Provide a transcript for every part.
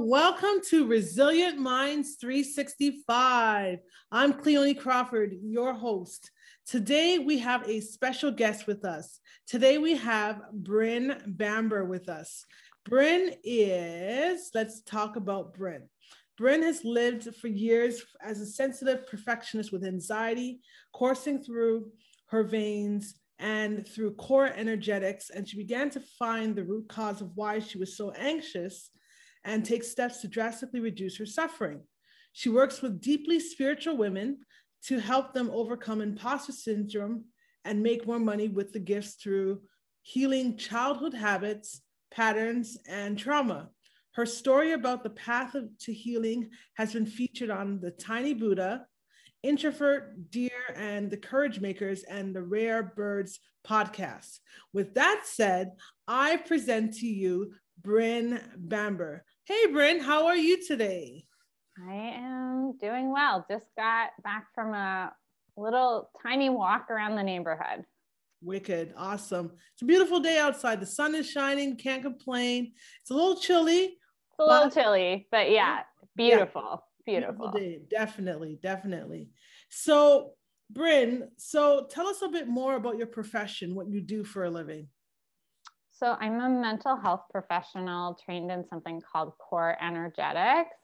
Welcome to Resilient Minds 365. I'm Cleone Crawford, your host. Today we have a special guest with us. Today we have Bryn Bamber with us. Let's talk about Bryn. Bryn has lived for years as a sensitive perfectionist with anxiety coursing through her veins and through core energetics, and she began to find the root cause of why she was so anxious and take steps to drastically reduce her suffering. She works with deeply spiritual women to help them overcome imposter syndrome and make more money with the gifts through healing childhood habits, patterns, and trauma. Her story about the path to healing has been featured on The Tiny Buddha, Introvert, Dear, and The Courage Makers, and the Rare Birds podcast. With that said, I present to you Bryn Bamber. Hey, Bryn, how are you today? I am doing well. Just got back from a little tiny walk around the neighborhood. Wicked. Awesome. It's a beautiful day outside. The sun is shining. Can't complain. It's a little chilly. It's a little chilly, but yeah, beautiful. Yeah. Beautiful day. Definitely. So, Bryn, tell us a bit more about your profession, what you do for a living. So I'm a mental health professional trained in something called core energetics.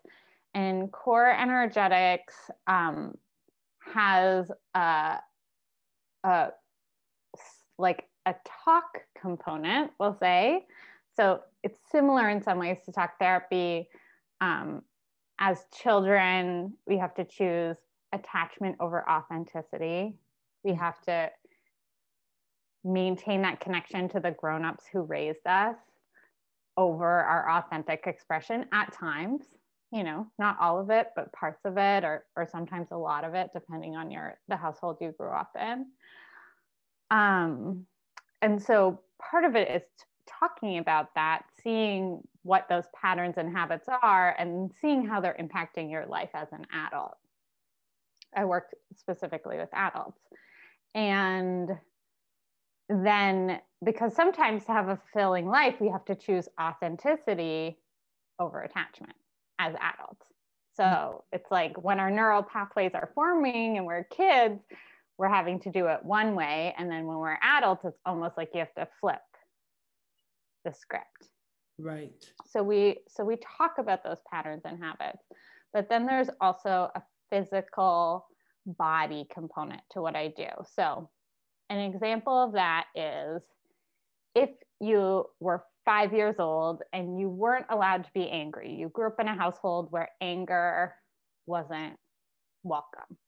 And core energetics has a talk component, we'll say. So it's similar in some ways to talk therapy. As children, we have to choose attachment over authenticity. We have to maintain that connection to the grown-ups who raised us over our authentic expression at times, not all of it, but parts of it, or sometimes a lot of it, depending on the household you grew up in. And so part of it is talking about that, seeing what those patterns and habits are and seeing how they're impacting your life as an adult. I worked specifically with adults. And then, because sometimes to have a fulfilling life, we have to choose authenticity over attachment as adults. So it's like when our neural pathways are forming and we're kids, we're having to do it one way. And then when we're adults, it's almost like you have to flip the script. Right. So we talk about those patterns and habits, but then there's also a physical body component to what I do. So an example of that is if you were 5 years old and you weren't allowed to be angry, you grew up in a household where anger wasn't welcome.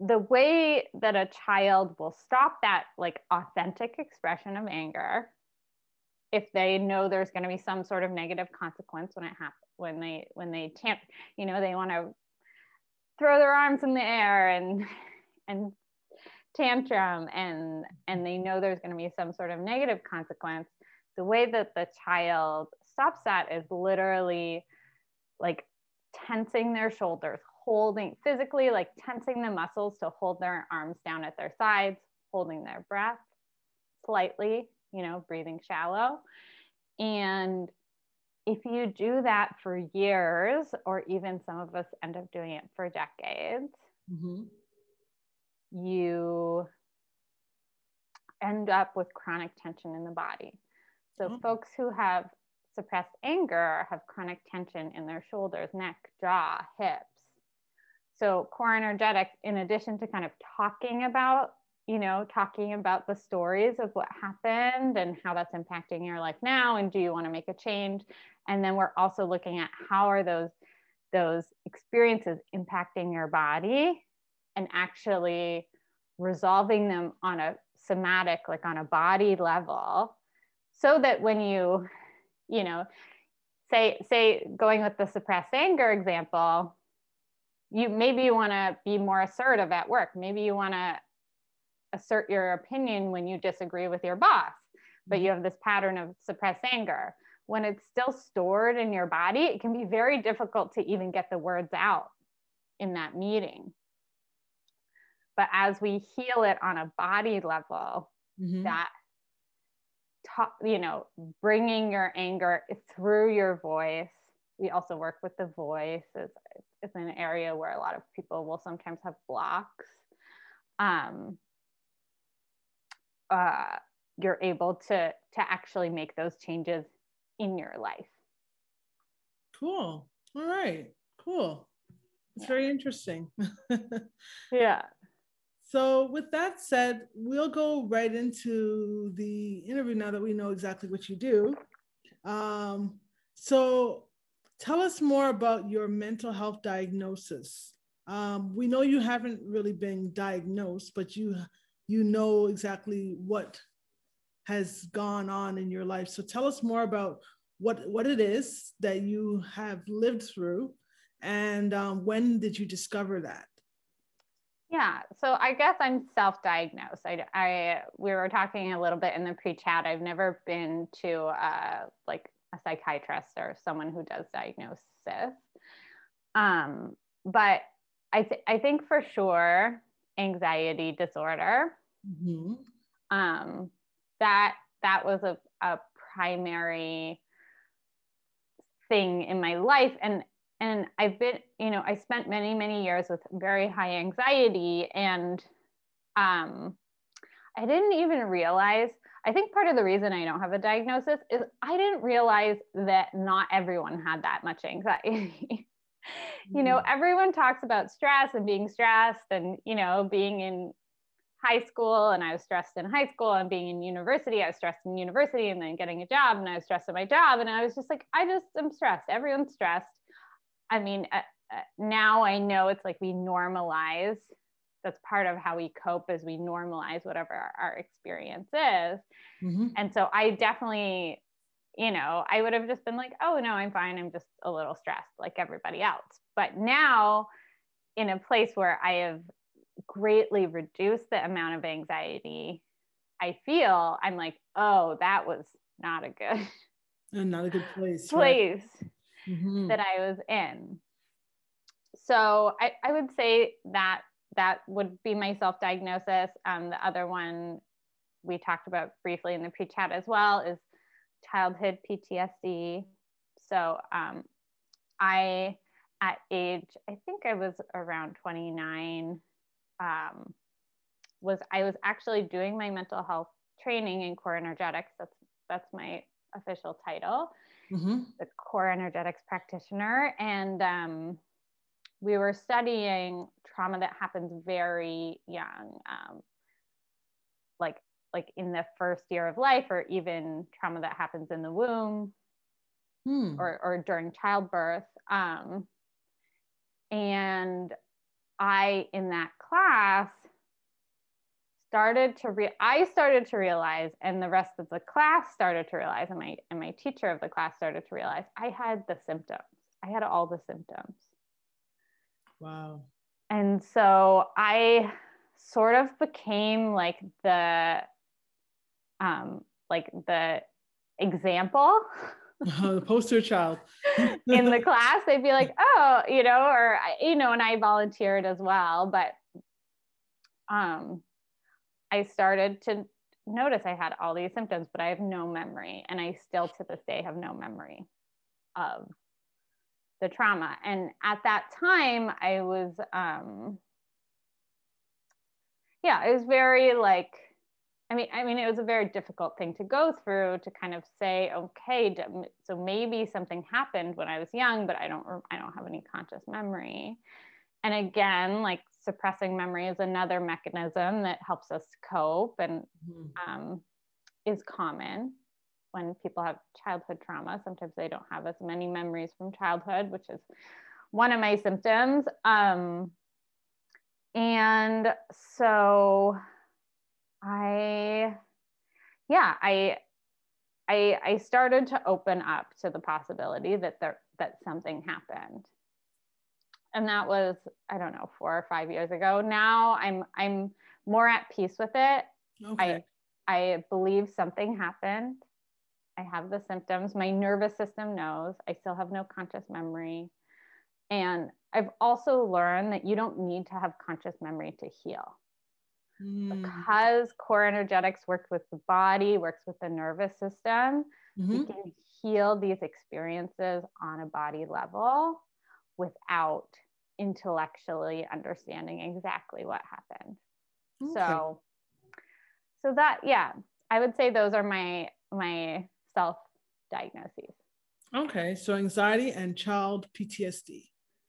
The way that a child will stop that authentic expression of anger, if they know there's going to be some sort of negative consequence when it happens, when they can't, they want to throw their arms in the air and tantrum and they know there's going to be some sort of negative consequence. The way that the child stops that is literally tensing their shoulders, physically tensing the muscles to hold their arms down at their sides, holding their breath slightly, breathing shallow. And if you do that for years, or even some of us end up doing it for decades, you end up with chronic tension in the body. So folks who have suppressed anger have chronic tension in their shoulders, neck, jaw, hips. So core energetics, in addition to kind of talking about the stories of what happened and how that's impacting your life now, and do you want to make a change? And then we're also looking at how are those experiences impacting your body and actually resolving them on a somatic, on a body level, so that when you you know, say going with the suppressed anger example, maybe you want to be more assertive at work. Maybe you want to assert your opinion when you disagree with your boss, but you have this pattern of suppressed anger. When it's still stored in your body, it can be very difficult to even get the words out in that meeting. But as we heal it on a body level, that, you know, bringing your anger through your voice. We also work with the voice. It's an area where a lot of people will sometimes have blocks. You're able to actually make those changes in your life. Cool. All right. Cool. It's very interesting. Yeah. So with that said, we'll go right into the interview now that we know exactly what you do. So tell us more about your mental health diagnosis. We know you haven't really been diagnosed, but you know exactly what has gone on in your life. So tell us more about what it is that you have lived through, and when did you discover that? Yeah, so I guess I'm self-diagnosed. We were talking a little bit in the pre-chat. I've never been to like a psychiatrist or someone who does diagnosis. But I think for sure, anxiety disorder, that was a primary thing in my life. And I've been, you know, I spent many, many years with very high anxiety, and I didn't even realize, I think part of the reason I don't have a diagnosis is I didn't realize that not everyone had that much anxiety. You know, everyone talks about stress and being stressed and, you know, being in high school, and I was stressed in high school, and being in university, I was stressed in university, and then getting a job, and I was stressed in my job. And I was just like, I just am stressed. Everyone's stressed. I mean, now I know it's like we normalize. That's part of how we cope, is we normalize whatever our experience is. And so I definitely, you know, I would have just been like, oh no, I'm fine. I'm just a little stressed like everybody else. But now in a place where I have greatly reduced the amount of anxiety I feel, I'm like, oh, that was not a good, place. Right? That I was in. So I would say that that would be my self-diagnosis. The other one we talked about briefly in the pre-chat as well is childhood PTSD. So I, at age, I think I was around 29, I was actually doing my mental health training in Core Energetics. That's my official title. The Core Energetics practitioner, and we were studying trauma that happens very young, like in the first year of life, or even trauma that happens in the womb, or during childbirth. And I, in that class, I started to realize, and the rest of the class started to realize, and my teacher of the class started to realize, I had the symptoms. I had all the symptoms. Wow. And so I sort of became like the example. The poster child. In the class, they'd be like, oh, you know, or, you know, and I volunteered as well, but I started to notice I had all these symptoms, but I have no memory. And I still to this day have no memory of the trauma. And at that time I was, it was very like, I mean, it was a very difficult thing to go through, to kind of say, okay, so maybe something happened when I was young, but I don't have any conscious memory. And again, like, suppressing memory is another mechanism that helps us cope, and is common when people have childhood trauma. Sometimes they don't have as many memories from childhood, which is one of my symptoms. And so I, yeah, I, I started to open up to the possibility that that something happened. And that was, I don't know, 4 or 5 years ago. Now I'm more at peace with it. Okay. I believe something happened. I have the symptoms. My nervous system knows. I still have no conscious memory. And I've also learned that you don't need to have conscious memory to heal. Mm. Because core energetics works with the body, works with the nervous system, you can heal these experiences on a body level without intellectually understanding exactly what happened. Okay. So that, yeah, I would say those are my self-diagnoses. Okay, so anxiety and child PTSD.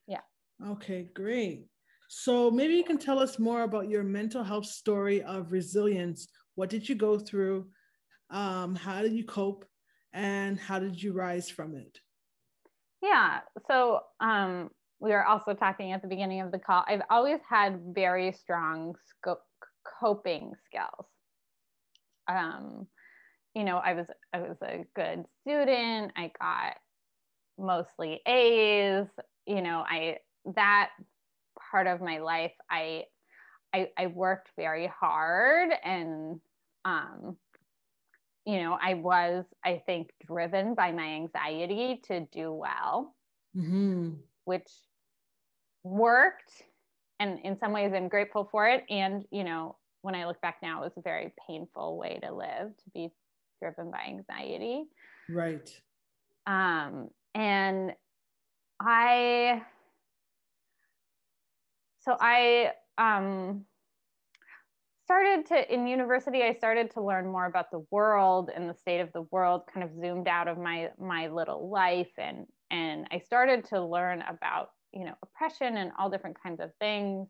Yeah. Okay, great. So maybe you can tell us more about your mental health story of resilience. What did you go through? How did you cope? And how did you rise from it? Yeah, so we were also talking at the beginning of the call. I've always had very strong coping skills. You know, I was a good student. I got mostly A's. You know, that part of my life, I worked very hard, and you know, I was, I think, driven by my anxiety to do well, which worked, and in some ways I'm grateful for it. And you know, when I look back now, it was a very painful way to live, to be driven by anxiety. Right. And I started to, in university, I started to learn more about the world and the state of the world, kind of zoomed out of my little life. And I started to learn about, you know, oppression and all different kinds of things.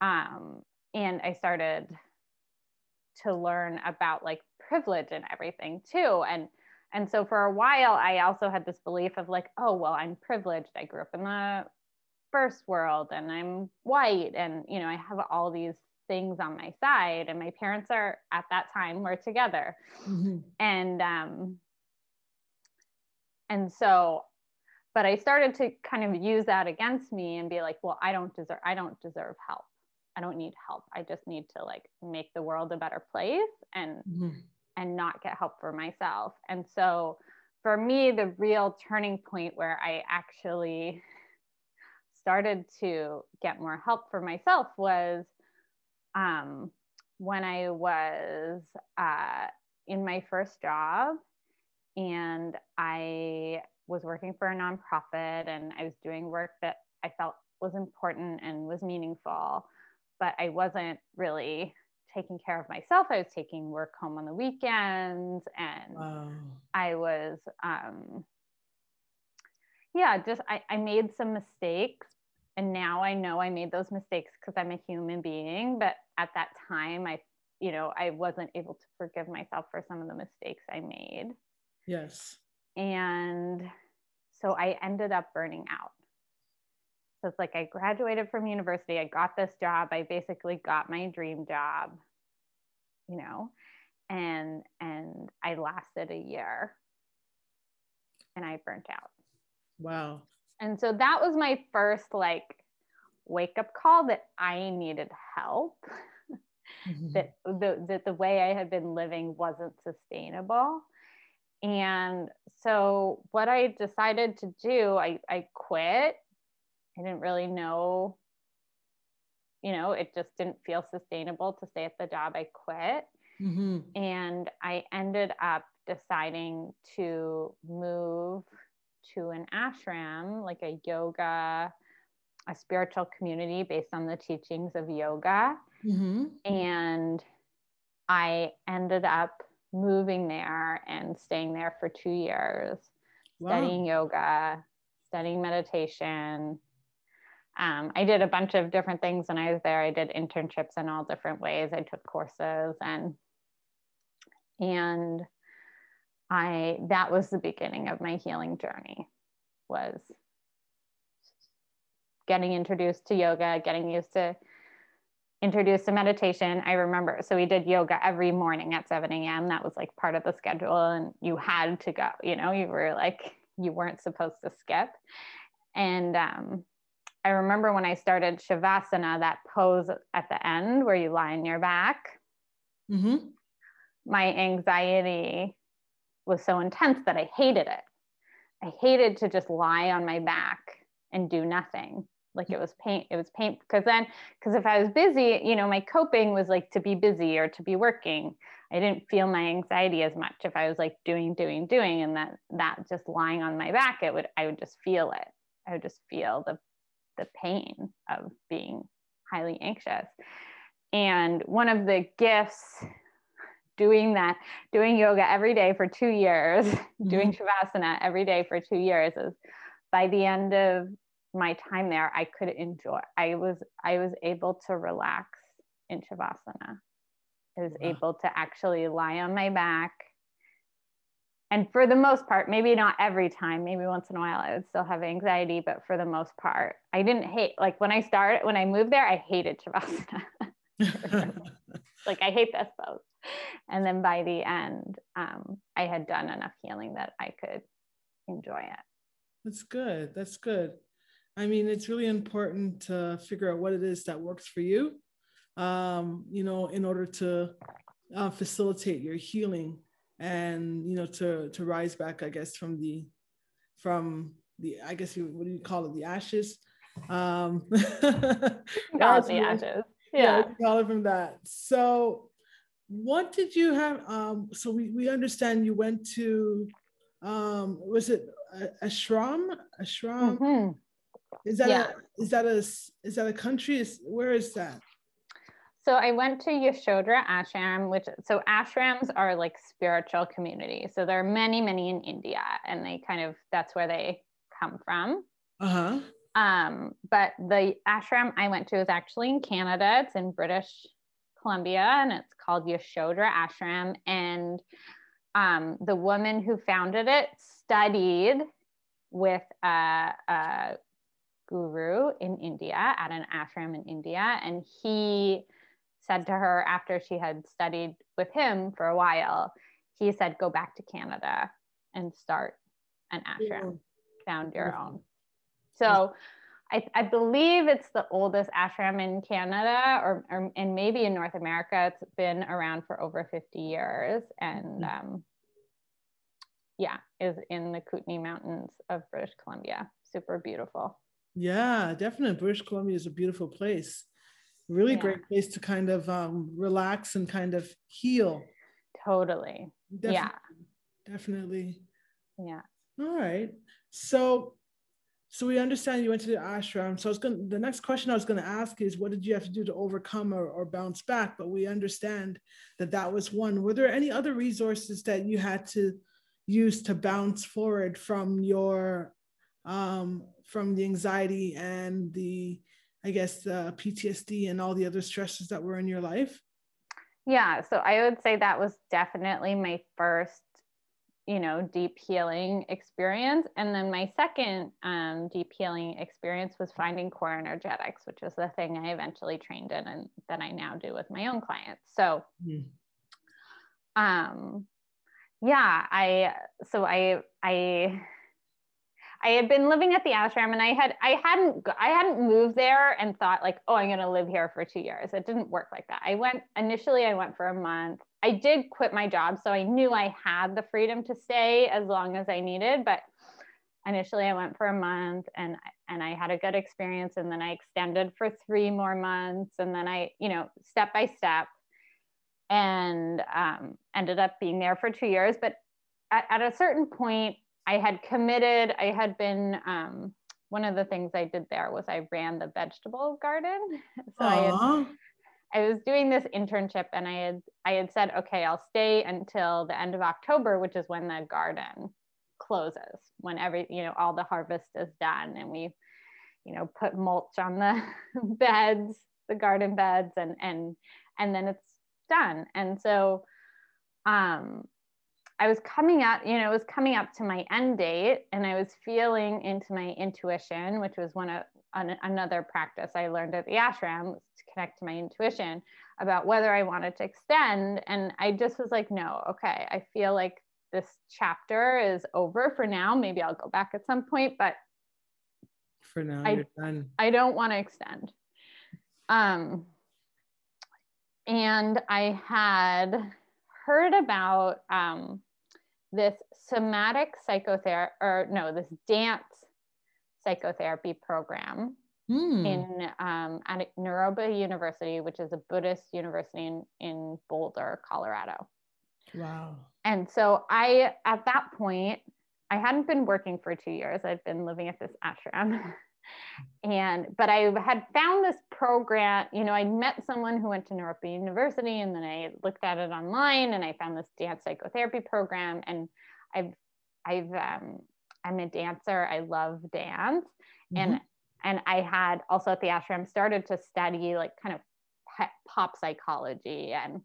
And I started to learn about like privilege and everything too. And so for a while, I also had this belief of like, oh, well, I'm privileged. I grew up in the first world and I'm white. And, you know, I have all these things on my side, and my parents are, at that time, were together. And so, but I started to kind of use that against me and be like, well, I don't deserve help. I don't need help. I just need to like make the world a better place and not get help for myself. And so for me, the real turning point where I actually started to get more help for myself was when I was in my first job, and I was working for a nonprofit, and I was doing work that I felt was important and was meaningful, but I wasn't really taking care of myself. I was taking work home on the weekends, and I was, I made some mistakes, and now I know I made those mistakes because I'm a human being. But at that time, I wasn't able to forgive myself for some of the mistakes I made. Yes. And so I ended up burning out. So it's like I graduated from university, I got this job, I basically got my dream job, you know, and I lasted a year and I burnt out. Wow. And so that was my first like wake up call that I needed help, that the way I had been living wasn't sustainable. And so what I decided to do, I quit. I didn't really know, you know, it just didn't feel sustainable to stay at the job. I quit. And I ended up deciding to move to an ashram, like a yoga, a spiritual community based on the teachings of yoga. And I ended up moving there and staying there for 2 years, studying yoga, studying meditation. I did a bunch of different things when I was there. I did internships in all different ways. I took courses, and that was the beginning of my healing journey, was getting introduced to yoga, getting used to introduced a meditation, I remember. So we did yoga every morning at 7 a.m. That was like part of the schedule, and you had to go, you know, you were like, you weren't supposed to skip. And I remember when I started Shavasana, that pose at the end where you lie on your back, my anxiety was so intense that I hated it. I hated to just lie on my back and do nothing. Like it was paint, because if I was busy, you know, my coping was like to be busy or to be working. I didn't feel my anxiety as much if I was like doing, and that just lying on my back, I would just feel it. I would just feel the pain of being highly anxious. And one of the gifts, doing yoga every day for 2 years, doing Shavasana every day for 2 years, is by the end of my time there, I could enjoy, I was able to relax in Shavasana. I was able to actually lie on my back. And for the most part, maybe not every time, maybe once in a while I would still have anxiety, but for the most part, I didn't hate, like when I moved there, I hated Shavasana. Like, I hate this pose. And then by the end, I had done enough healing that I could enjoy it. That's good. That's good. I mean, it's really important to figure out what it is that works for you, you know, in order to facilitate your healing and, you know, to rise back, I guess, from the, I guess, what do you call it? The ashes. The ashes. Yeah. You call it from that. So what did you have? So we understand you went to, was it Ashram? Mm-hmm. Is that a country? Where is that? So I went to Yashodra Ashram, so ashrams are like spiritual communities. So there are many, many in India, and that's where they come from. But the ashram I went to is actually in Canada. It's in British Columbia, and it's called Yashodra Ashram. And the woman who founded it studied with a guru in India at an ashram in India. And he said to her, after she had studied with him for a while, he said, go back to Canada and start an ashram, found your own. So I believe it's the oldest ashram in Canada, or and maybe in North America. It's been around for over 50 years. And is in the Kootenay Mountains of British Columbia. Super beautiful. Yeah, definitely. British Columbia is a beautiful place. Really great place to kind of relax and kind of heal. Totally. Definitely. Yeah. All right. So we understand you went to the ashram. So the next question I was going to ask is, what did you have to do to overcome or bounce back? But we understand that was one. Were there any other resources that you had to use to bounce forward from the anxiety and the, I guess, the PTSD and all the other stresses that were in your life? Yeah. So I would say that was definitely my first, you know, deep healing experience. And then my second deep healing experience was finding core energetics, which is the thing I eventually trained in and that I now do with my own clients. So, I had been living at the ashram, and I hadn't moved there and thought like, oh, I'm going to live here for 2 years. It didn't work like that. I went for a month. I did quit my job, so I knew I had the freedom to stay as long as I needed. But initially, I went for a month, and I had a good experience, and then I extended for 3 more months, and then I, you know, step by step, and ended up being there for 2 years. But at a certain point, I had committed. I had been, one of the things I did there was I ran the vegetable garden. So I was doing this internship, and I had said, okay, I'll stay until the end of October, which is when the garden closes, when all the harvest is done, and we, you know, put mulch on the beds, the garden beds, and then it's done. And so, I was coming up, you know, it was coming up to my end date, and I was feeling into my intuition, which was one of another practice I learned at the ashram was to connect to my intuition about whether I wanted to extend. And I just was like, no, okay, I feel like this chapter is over for now. Maybe I'll go back at some point, but for now, you're done. I don't want to extend. And I had heard about this somatic psychotherapy, or no, this dance psychotherapy program in at Naropa University, which is a Buddhist university in Boulder, Colorado. Wow. And so I, at that point, I hadn't been working for 2 years. I'd been living at this ashram. But I had found this program, you know, I met someone who went to Naropa University, and then I looked at it online and I found this dance psychotherapy program. And I'm a dancer. I love dance. And I had also at the ashram started to study like kind of pop psychology and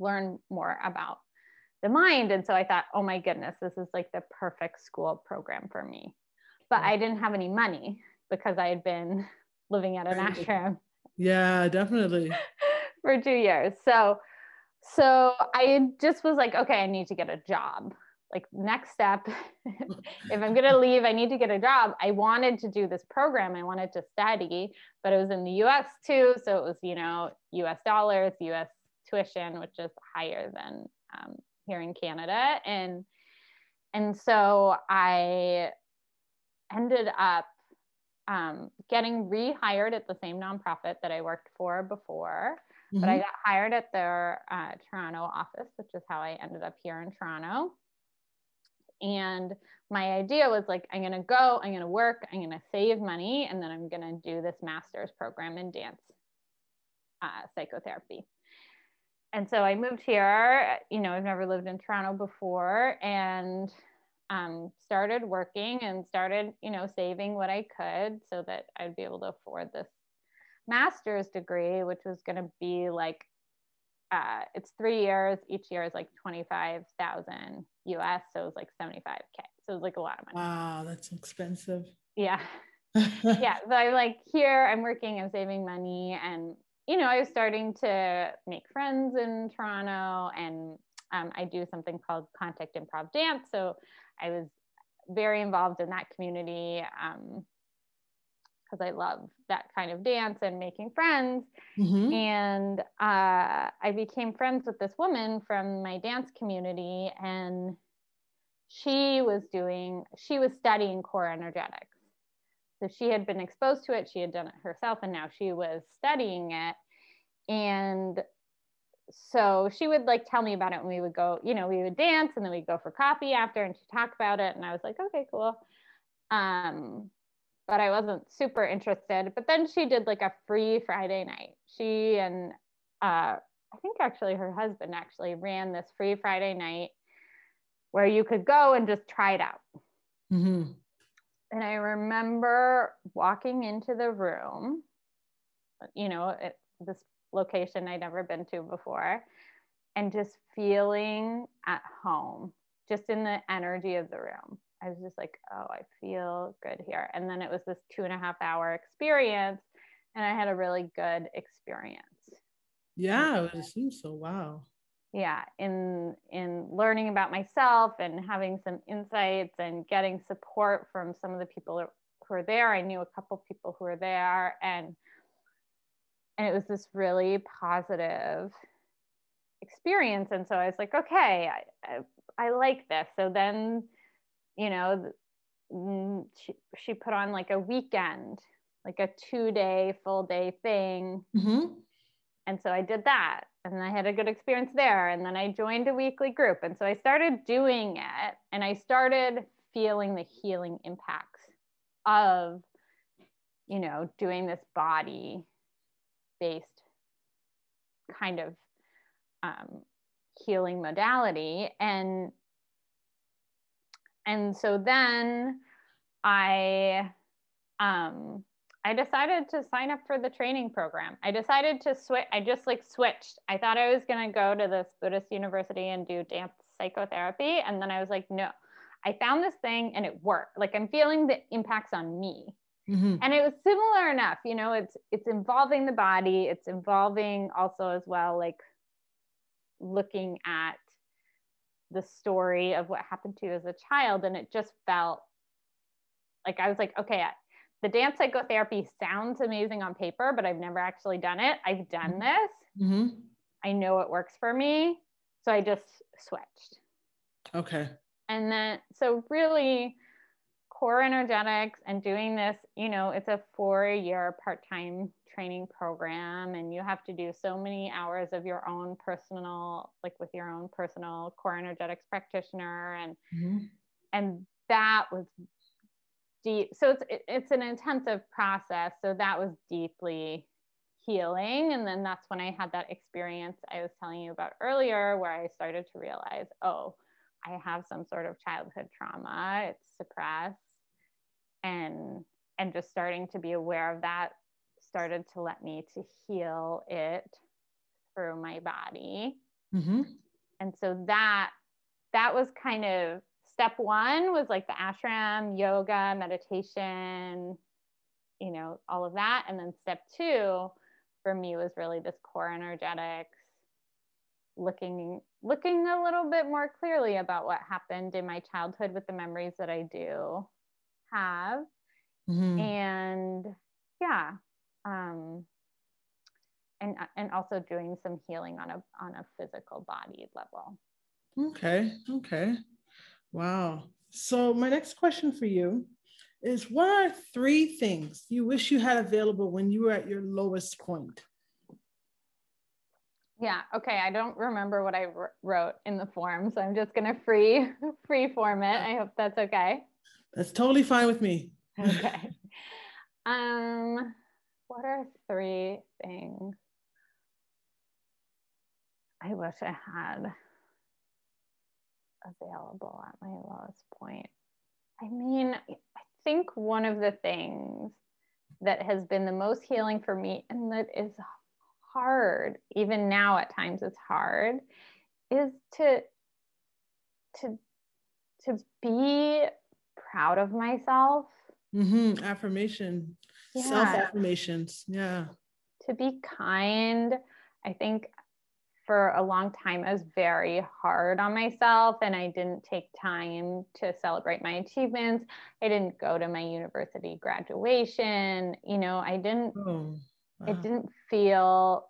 learn more about the mind. And so I thought, oh my goodness, this is like the perfect school program for me. But I didn't have any money because I had been living at an ashram. Yeah, definitely. for 2 years. So I just was like, okay, I need to get a job. Like next step, if I'm going to leave, I need to get a job. I wanted to do this program. I wanted to study, but it was in the US too. So it was, you know, US dollars, US tuition, which is higher than here in Canada. And so I ended up getting rehired at the same nonprofit that I worked for before, but I got hired at their Toronto office, which is how I ended up here in Toronto. And my idea was like, I'm going to go, I'm going to work, I'm going to save money, and then I'm going to do this master's program in dance psychotherapy. And so I moved here, you know, I've never lived in Toronto before, and started working and started, you know, saving what I could so that I'd be able to afford this master's degree, which was going to be like, it's 3 years, each year is like 25,000 US. So it was like 75K. So it was like a lot of money. Wow, that's expensive. Yeah. yeah. So I'm like here, I'm working, I'm saving money. And, you know, I was starting to make friends in Toronto, and I do something called Contact Improv Dance. So I was very involved in that community because I love that kind of dance and making friends. And I became friends with this woman from my dance community, and she was studying core energetics. So she had been exposed to it, she had done it herself, and now she was studying it. And so she would like tell me about it, and we would go, you know, we would dance, and then we'd go for coffee after, and she'd talk about it. And I was like, okay, cool. But I wasn't super interested. But then she did like a free Friday night. She and I think actually her husband actually ran this free Friday night where you could go and just try it out. And I remember walking into the room, you know, this location I'd never been to before, and just feeling at home, just in the energy of the room. I was just like, oh, I feel good here. And then it was this 2.5 hour experience, and I had a really good experience. Yeah, it seems so. Wow. Yeah, in learning about myself and having some insights and getting support from some of the people who are there. I knew a couple people who were there, and it was this really positive experience. And so I was like, okay, I like this. So then, you know, she put on like a weekend, like a 2-day full day thing. And so I did that, and I had a good experience there. And then I joined a weekly group. And so I started doing it, and I started feeling the healing impacts of, you know, doing this body-based kind of healing modality. And so then I decided to sign up for the training program. I decided to switch. I just like switched. I thought I was going to go to this Buddhist university and do dance psychotherapy. And then I was like, no, I found this thing and it worked. Like I'm feeling the impacts on me. Mm-hmm. And it was similar enough, you know, it's involving the body. It's involving also as well, like looking at the story of what happened to you as a child. And it just felt like, I was like, okay, the dance psychotherapy sounds amazing on paper, but I've never actually done it. I've done this. Mm-hmm. I know it works for me. So I just switched. Okay. And then, so really core energetics and doing this, you know, it's a 4-year part-time training program, and you have to do so many hours of your own personal, like with your own personal core energetics practitioner. And, mm-hmm. and that was deep. So it's an intensive process. So that was deeply healing. And then that's when I had that experience I was telling you about earlier, where I started to realize, oh, I have some sort of childhood trauma. It's suppressed. And just starting to be aware of that started to let me to heal it through my body. Mm-hmm. And so that was kind of step one, was like the ashram, yoga, meditation, you know, all of that. And then step two for me was really this core energetics, looking a little bit more clearly about what happened in my childhood with the memories that I do have. Mm-hmm. And yeah. And also doing some healing on a physical body level. Okay. Wow. So my next question for you is, what are 3 things you wish you had available when you were at your lowest point? Yeah. Okay. I don't remember what I wrote in the form, so I'm just going to free form it. I hope that's okay. That's totally fine with me. Okay. What are 3 things I wish I had available at my lowest point? I mean, I think one of the things that has been the most healing for me, and that is hard, even now at times it's hard, is to be proud of myself. Mm-hmm. Affirmation. Yeah. Self-affirmations. Yeah. To be kind. I think for a long time I was very hard on myself, and I didn't take time to celebrate my achievements. I didn't go to my university graduation. You know, I didn't. Oh. Wow. It didn't feel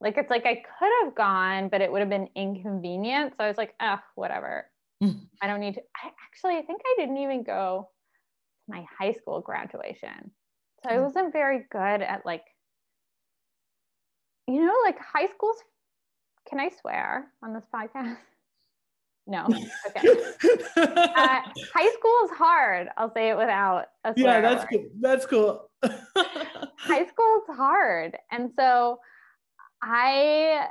like, it's like I could have gone, but it would have been inconvenient. So I was like, oh, whatever. I don't need to. I think I didn't even go to my high school graduation. So I wasn't very good at, like, you know, like high schools. Can I swear on this podcast? No. Okay. High school is hard. I'll say it without a swear. Yeah, that's cool. That's cool. High school is hard. And so I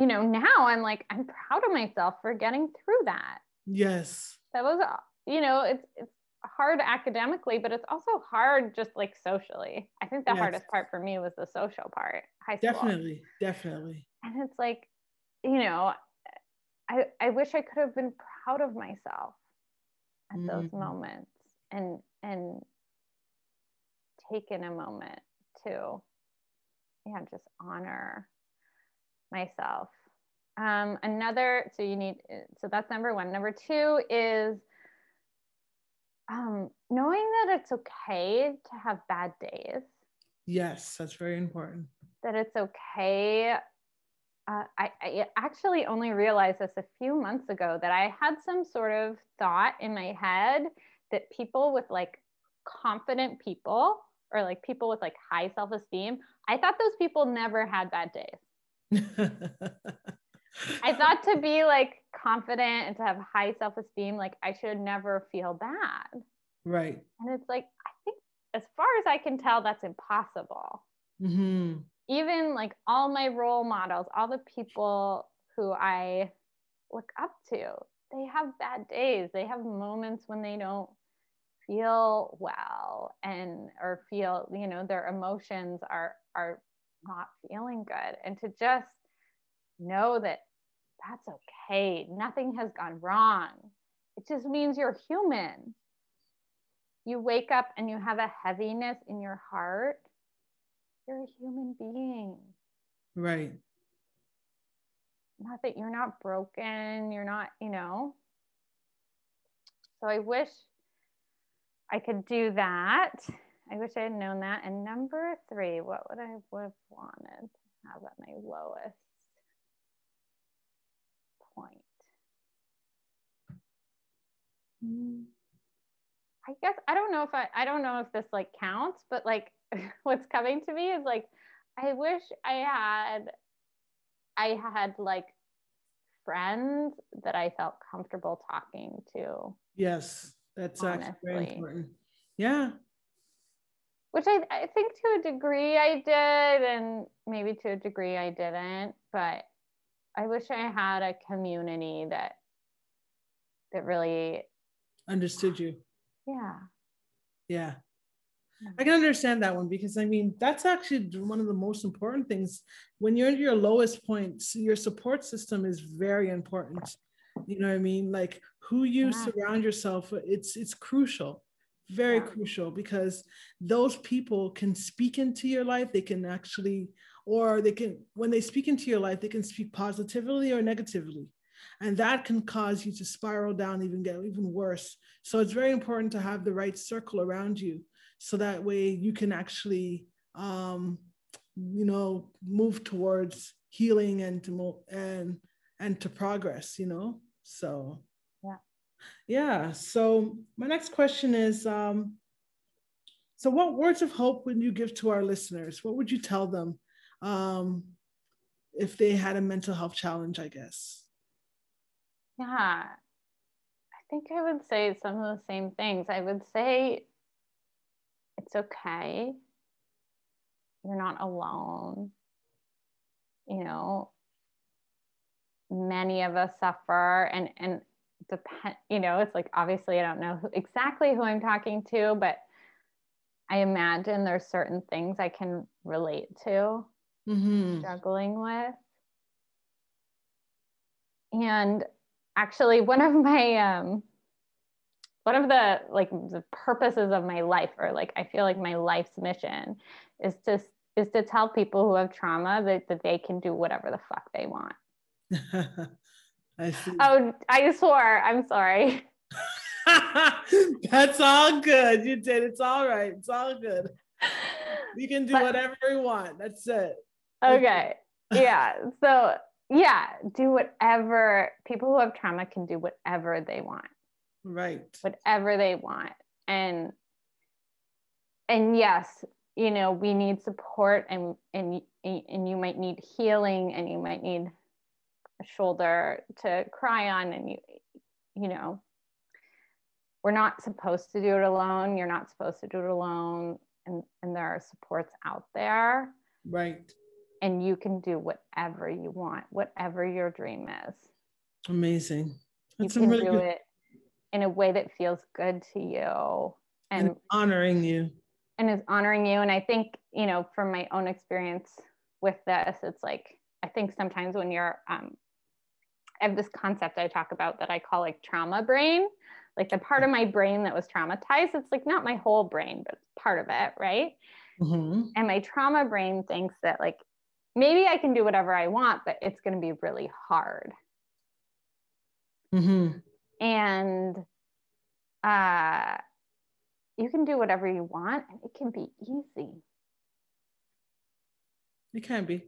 you know, now I'm like, I'm proud of myself for getting through that. Yes. That was, you know, it's hard academically, but it's also hard just like socially. I think the hardest part for me was the social part, high school. Definitely. And it's like, you know, I wish I could have been proud of myself at those moments, and taken a moment to, yeah, just honor myself. So that's number one. Number two is knowing that it's okay to have bad days. Yes, that's very important. That it's okay. I actually only realized this a few months ago, that I had some sort of thought in my head that people with like confident people, or like people with like high self-esteem, I thought those people never had bad days. I thought to be like confident and to have high self-esteem, like I should never feel bad. Right. And it's like, I think as far as I can tell, that's impossible. Mm-hmm. Even like all my role models, all the people who I look up to, they have bad days. They have moments when they don't feel well, and, or feel, you know, their emotions are not feeling good. And to just know that that's okay. Nothing has gone wrong. It just means you're human. You wake up and you have a heaviness in your heart. You're a human being. Right. Not that you're not broken. You're not, you know. So I wish I could do that. I wish I had known that. And number three, what would I have wanted to have at my lowest point? I guess, I don't know if this like counts, but like what's coming to me is like, I wish I had like friends that I felt comfortable talking to. Yes, that's honestly very important. Yeah. Which I think to a degree I did, and maybe to a degree I didn't, but I wish I had a community that really understood you. Yeah. Yeah. I can understand that one, because I mean, that's actually one of the most important things. When you're at your lowest points, your support system is very important. You know what I mean? Like who you surround yourself with, it's crucial. Very crucial, because those people can speak into your life. They can actually, or they can, when they speak into your life, they can speak positively or negatively. And that can cause you to spiral down, get even worse. So it's very important to have the right circle around you. So that way you can actually, you know, move towards healing and to progress, you know, so. Yeah. So my next question is, so what words of hope would you give to our listeners? What would you tell them if they had a mental health challenge, I guess? Yeah, I think I would say some of the same things. I would say it's okay. You're not alone. You know, many of us suffer and depend, you know, it's like, obviously I don't know exactly who I'm talking to, but I imagine there's certain things I can relate to, struggling with. And actually one of the like the purposes of my life, or like I feel like my life's mission is to tell people who have trauma that they can do whatever the fuck they want. I see. Oh, I swore. I'm sorry. That's all good. You did. It's all right. It's all good. You can do whatever you want. That's it. Okay. Yeah. So yeah, do whatever. People who have trauma can do whatever they want. Right. Whatever they want. And yes, you know, we need support and you might need healing, and you might need a shoulder to cry on, and you know, we're not supposed to do it alone. You're not supposed to do it alone, and there are supports out there, right? And you can do whatever you want, whatever your dream is. Amazing. That's you can really do good. It in a way that feels good to you and honoring you, and is honoring you. And I think, you know, from my own experience with this, it's like, I think sometimes when you're I have this concept I talk about that I call like trauma brain, like the part of my brain that was traumatized. It's like not my whole brain, but part of it, right? Mm-hmm. And my trauma brain thinks that like, maybe I can do whatever I want, but it's going to be really hard. Mm-hmm. And you can do whatever you want, and it can be easy. It can be.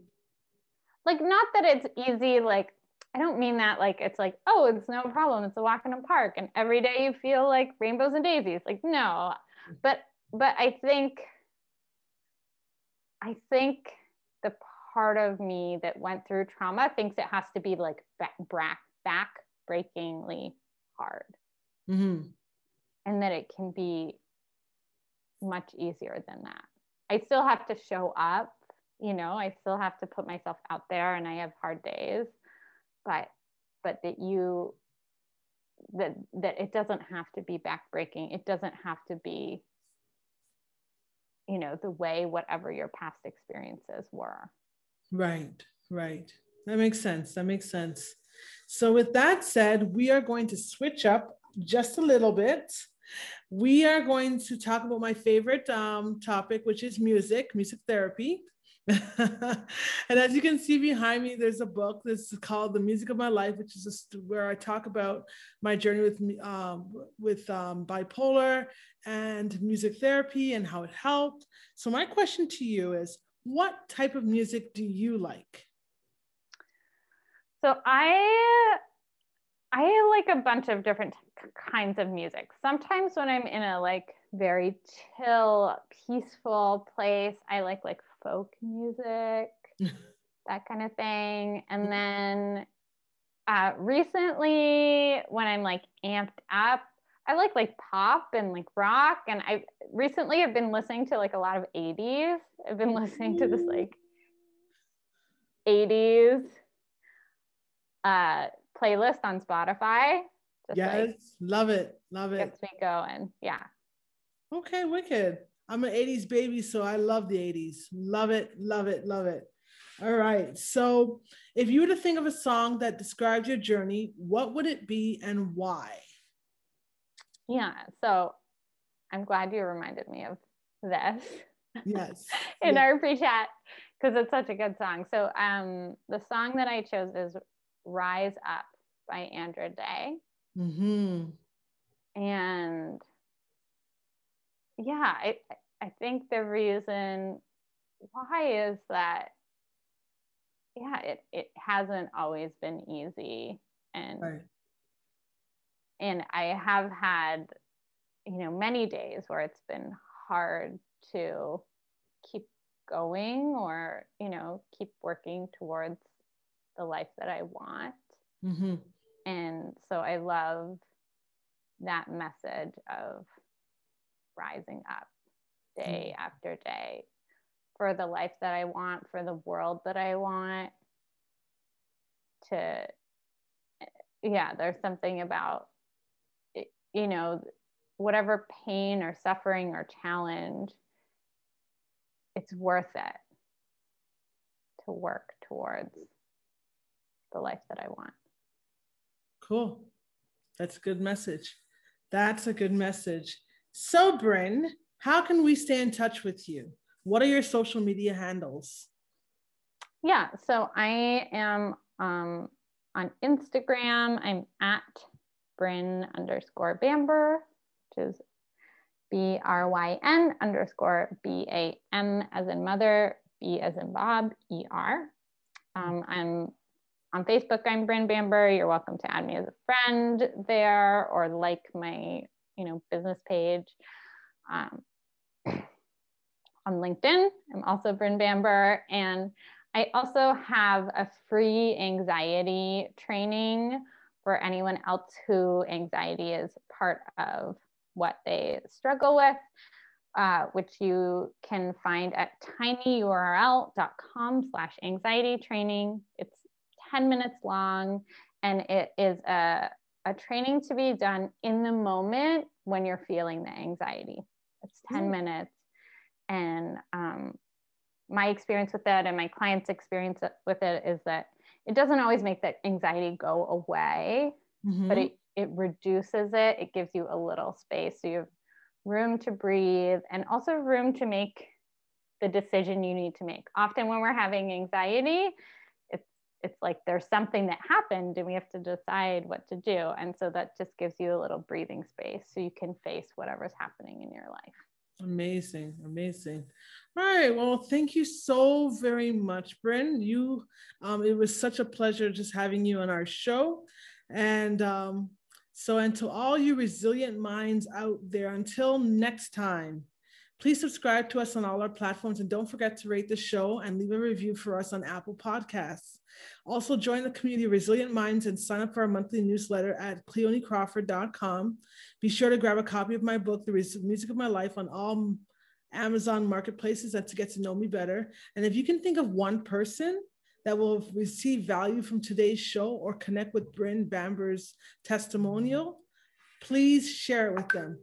Like, not that it's easy, like, I don't mean that like it's like, oh, it's no problem, it's a walk in a park and every day you feel like rainbows and daisies, like, no, but I think the part of me that went through trauma thinks it has to be like back-breakingly hard, and that it can be much easier than that. I still have to show up, you know, I still have to put myself out there, and I have hard days, but that it doesn't have to be backbreaking. It doesn't have to be, you know, the way whatever your past experiences were. Right, right. That makes sense. So with that said, we are going to switch up just a little bit. We are going to talk about my favorite topic, which is music therapy. And as you can see behind me, there's a book that's called The Music of My Life, which is just where I talk about my journey with bipolar and music therapy and how it helped. So my question to you is, what type of music do you like? So I like a bunch of different kinds of music. Sometimes when I'm in a like very chill, peaceful place, I like folk music, that kind of thing. And then recently when I'm like amped up, I like pop and like rock. And I recently have been listening to like a lot of 80s. I've been listening to this like 80s playlist on Spotify. Just, yes, like, love it. Gets me going, yeah. Okay, wicked. I'm an 80s baby, so I love the 80s. Love it. All right, so if you were to think of a song that describes your journey, what would it be and why? Yeah, so I'm glad you reminded me of this. Yes. In our pre-chat, because it's such a good song. So the song that I chose is Rise Up by Andra Day. Mm-hmm. And yeah, I think the reason why is that, yeah, it hasn't always been easy. And right. And I have had, you know, many days where it's been hard to keep going or, you know, keep working towards the life that I want. Mm-hmm. And so I love that message of rising up day after day for the life that I want, for the world that I want. There's something about, you know, whatever pain or suffering or challenge, it's worth it to work towards the life that I want. Cool. That's a good message. So Bryn, how can we stay in touch with you? What are your social media handles? Yeah, so I am on Instagram. I'm at Bryn_Bamber, which is BRYN_BAM as in mother, B as in Bob, ER. I'm on Facebook, I'm Bryn Bamber. You're welcome to add me as a friend there or like my, you know, business page. On LinkedIn, I'm also Bryn Bamber. And I also have a free anxiety training for anyone else who anxiety is part of what they struggle with, which you can find at tinyurl.com/anxiety-training. It's 10 minutes long, and it is a training to be done in the moment when you're feeling the anxiety. It's 10 minutes. And my experience with it and my clients' experience with it is that it doesn't always make that anxiety go away, mm-hmm. but it reduces it. It gives you a little space. So you have room to breathe and also room to make the decision you need to make. Often when we're having anxiety, it's like there's something that happened and we have to decide what to do. And so that just gives you a little breathing space so you can face whatever's happening in your life. Amazing. All right, well, thank you so very much, Bryn. You, it was such a pleasure just having you on our show. And and to all you resilient minds out there, until next time, please subscribe to us on all our platforms and don't forget to rate the show and leave a review for us on Apple Podcasts. Also join the community of Resilient Minds and sign up for our monthly newsletter at cleonecrawford.com. Be sure to grab a copy of my book, The Music of My Life, on all Amazon marketplaces to get to know me better. And if you can think of one person that will receive value from today's show or connect with Bryn Bamber's testimonial, please share it with them.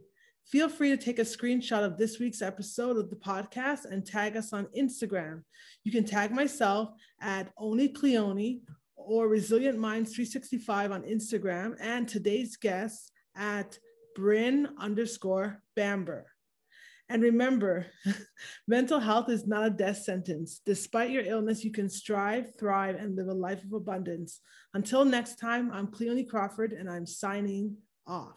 Feel free to take a screenshot of this week's episode of the podcast and tag us on Instagram. You can tag myself at @OnlyCleone or Resilient Minds 365 on Instagram and today's guest at Bryn_Bamber. And remember, mental health is not a death sentence. Despite your illness, you can strive, thrive, and live a life of abundance. Until next time, I'm Cleone Crawford, and I'm signing off.